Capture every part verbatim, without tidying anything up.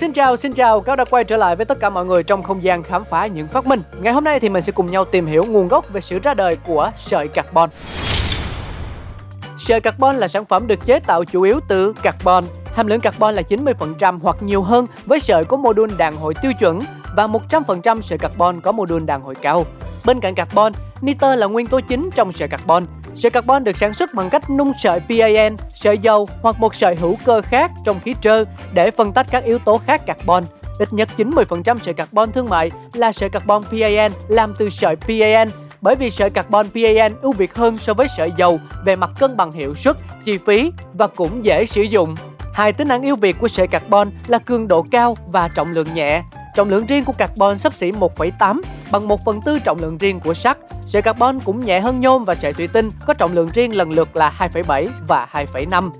Xin chào, xin chào, Cáo đã quay trở lại với tất cả mọi người trong không gian khám phá những phát minh. Ngày hôm nay thì mình sẽ cùng nhau tìm hiểu nguồn gốc về sự ra đời của sợi carbon. Sợi carbon là sản phẩm được chế tạo chủ yếu từ carbon. Hàm lượng carbon là chín mươi phần trăm hoặc nhiều hơn với sợi có mô đun đàn hồi tiêu chuẩn và một trăm phần trăm sợi carbon có mô đun đàn hồi cao. Bên cạnh carbon, nitơ là nguyên tố chính trong sợi carbon. Sợi carbon được sản xuất bằng cách nung sợi PAN, sợi dầu hoặc một sợi hữu cơ khác trong khí trơ để phân tách các yếu tố khác carbon. Ít nhất chín mươi phần trăm sợi carbon thương mại là sợi carbon PAN làm từ sợi PAN, bởi vì sợi carbon PAN ưu việt hơn so với sợi dầu về mặt cân bằng hiệu suất, chi phí và cũng dễ sử dụng. Hai tính năng ưu việt của sợi carbon là cường độ cao và trọng lượng nhẹ. Trọng lượng riêng của carbon xấp xỉ một phẩy tám bằng một phần tư trọng lượng riêng của sắt. Sợi carbon cũng nhẹ hơn nhôm và sợi thủy tinh, có trọng lượng riêng lần lượt là hai phẩy bảy và hai phẩy năm.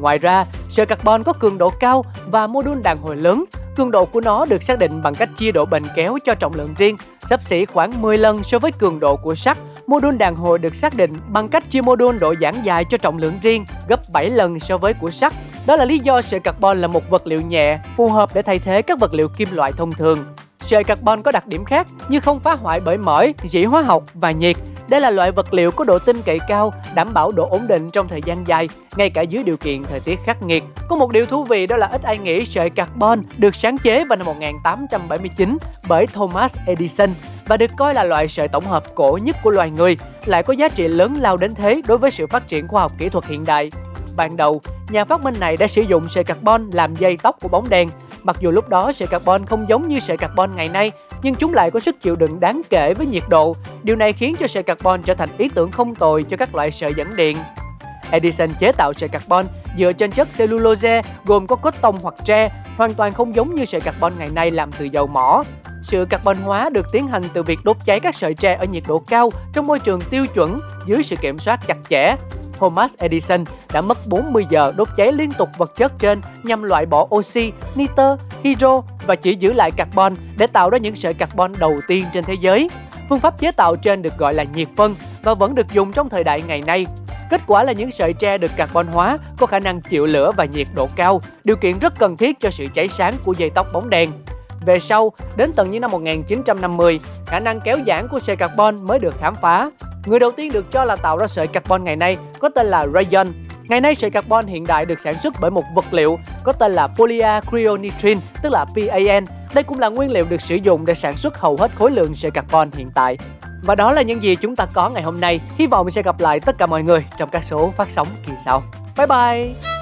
Ngoài ra, sợi carbon có cường độ cao và mô đun đàn hồi lớn. Cường độ của nó được xác định bằng cách chia độ bền kéo cho trọng lượng riêng, xấp xỉ khoảng mười lần so với cường độ của sắt. Mô đun đàn hồi được xác định bằng cách chia mô đun độ giãn dài cho trọng lượng riêng, gấp bảy lần so với của sắt. Đó là lý do sợi carbon là một vật liệu nhẹ, phù hợp để thay thế các vật liệu kim loại thông thường. Sợi carbon có đặc điểm khác như không phá hoại bởi mỏi, rỉ hóa học và nhiệt. Đây là loại vật liệu có độ tin cậy cao, đảm bảo độ ổn định trong thời gian dài, ngay cả dưới điều kiện thời tiết khắc nghiệt. Có một điều thú vị đó là ít ai nghĩ sợi carbon được sáng chế vào năm một nghìn tám trăm bảy mươi chín bởi Thomas Edison và được coi là loại sợi tổng hợp cổ nhất của loài người, lại có giá trị lớn lao đến thế đối với sự phát triển khoa học kỹ thuật hiện đại. Ban đầu, nhà phát minh này đã sử dụng sợi carbon làm dây tóc của bóng đèn. Mặc dù lúc đó sợi carbon không giống như sợi carbon ngày nay, nhưng chúng lại có sức chịu đựng đáng kể với nhiệt độ. Điều này khiến cho sợi carbon trở thành ý tưởng không tồi cho các loại sợi dẫn điện. Edison chế tạo sợi carbon dựa trên chất cellulose gồm có cốt tông hoặc tre, hoàn toàn không giống như sợi carbon ngày nay làm từ dầu mỏ. Sự carbon hóa được tiến hành từ việc đốt cháy các sợi tre ở nhiệt độ cao trong môi trường tiêu chuẩn dưới sự kiểm soát chặt chẽ. Thomas Edison đã mất bốn mươi giờ đốt cháy liên tục vật chất trên nhằm loại bỏ oxy, nitơ, hydro và chỉ giữ lại carbon để tạo ra những sợi carbon đầu tiên trên thế giới. Phương pháp chế tạo trên được gọi là nhiệt phân và vẫn được dùng trong thời đại ngày nay. Kết quả là những sợi tre được carbon hóa có khả năng chịu lửa và nhiệt độ cao, điều kiện rất cần thiết cho sự cháy sáng của dây tóc bóng đèn. Về sau, đến tận những năm một nghìn chín trăm năm mươi, khả năng kéo giãn của sợi carbon mới được khám phá. Người đầu tiên được cho là tạo ra sợi carbon ngày nay có tên là rayon. Ngày nay sợi carbon hiện đại được sản xuất bởi một vật liệu có tên là polyacrylonitrile, tức là PAN. Đây cũng là nguyên liệu được sử dụng để sản xuất hầu hết khối lượng sợi carbon hiện tại. Và đó là những gì chúng ta có ngày hôm nay. Hy vọng sẽ gặp lại tất cả mọi người trong các số phát sóng kỳ sau. Bye bye!